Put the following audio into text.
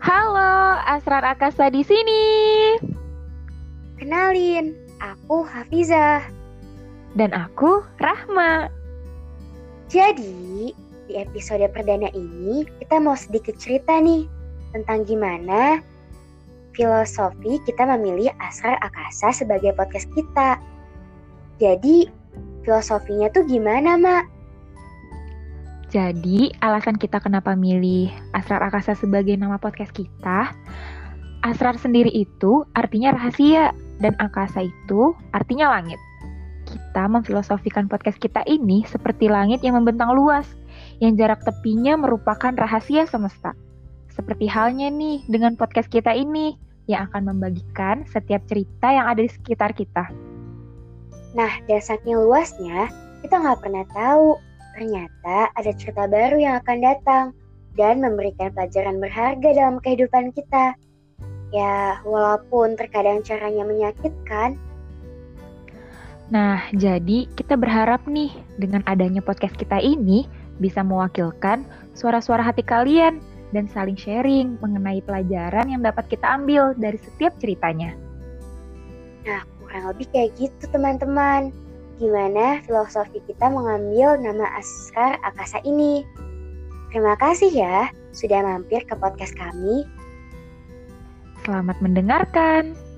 Halo, Asrar Akasa di sini. Kenalin, aku Hafiza. Dan aku Rahma. Jadi, di episode perdana ini kita mau sedikit cerita nih tentang gimana filosofi kita memilih Asrar Akasa sebagai podcast kita. Jadi, filosofinya tuh gimana, Mak? Jadi, alasan kita kenapa milih Asrar Akasa sebagai nama podcast kita, Asrar sendiri itu artinya rahasia, dan Akasa itu artinya langit. Kita memfilosofikan podcast kita ini seperti langit yang membentang luas, yang jarak tepinya merupakan rahasia semesta. Seperti halnya nih dengan podcast kita ini, yang akan membagikan setiap cerita yang ada di sekitar kita. Nah, dari saking luasnya, kita nggak pernah tahu ternyata ada cerita baru yang akan datang dan memberikan pelajaran berharga dalam kehidupan kita. Ya, walaupun terkadang caranya menyakitkan. Nah, jadi kita berharap nih dengan adanya podcast kita ini bisa mewakilkan suara-suara hati kalian dan saling sharing mengenai pelajaran yang dapat kita ambil dari setiap ceritanya. Nah, kurang lebih kayak gitu teman-teman. Gimana filosofi kita mengambil nama Asrar Akasa ini. Terima kasih ya sudah mampir ke podcast kami. Selamat mendengarkan.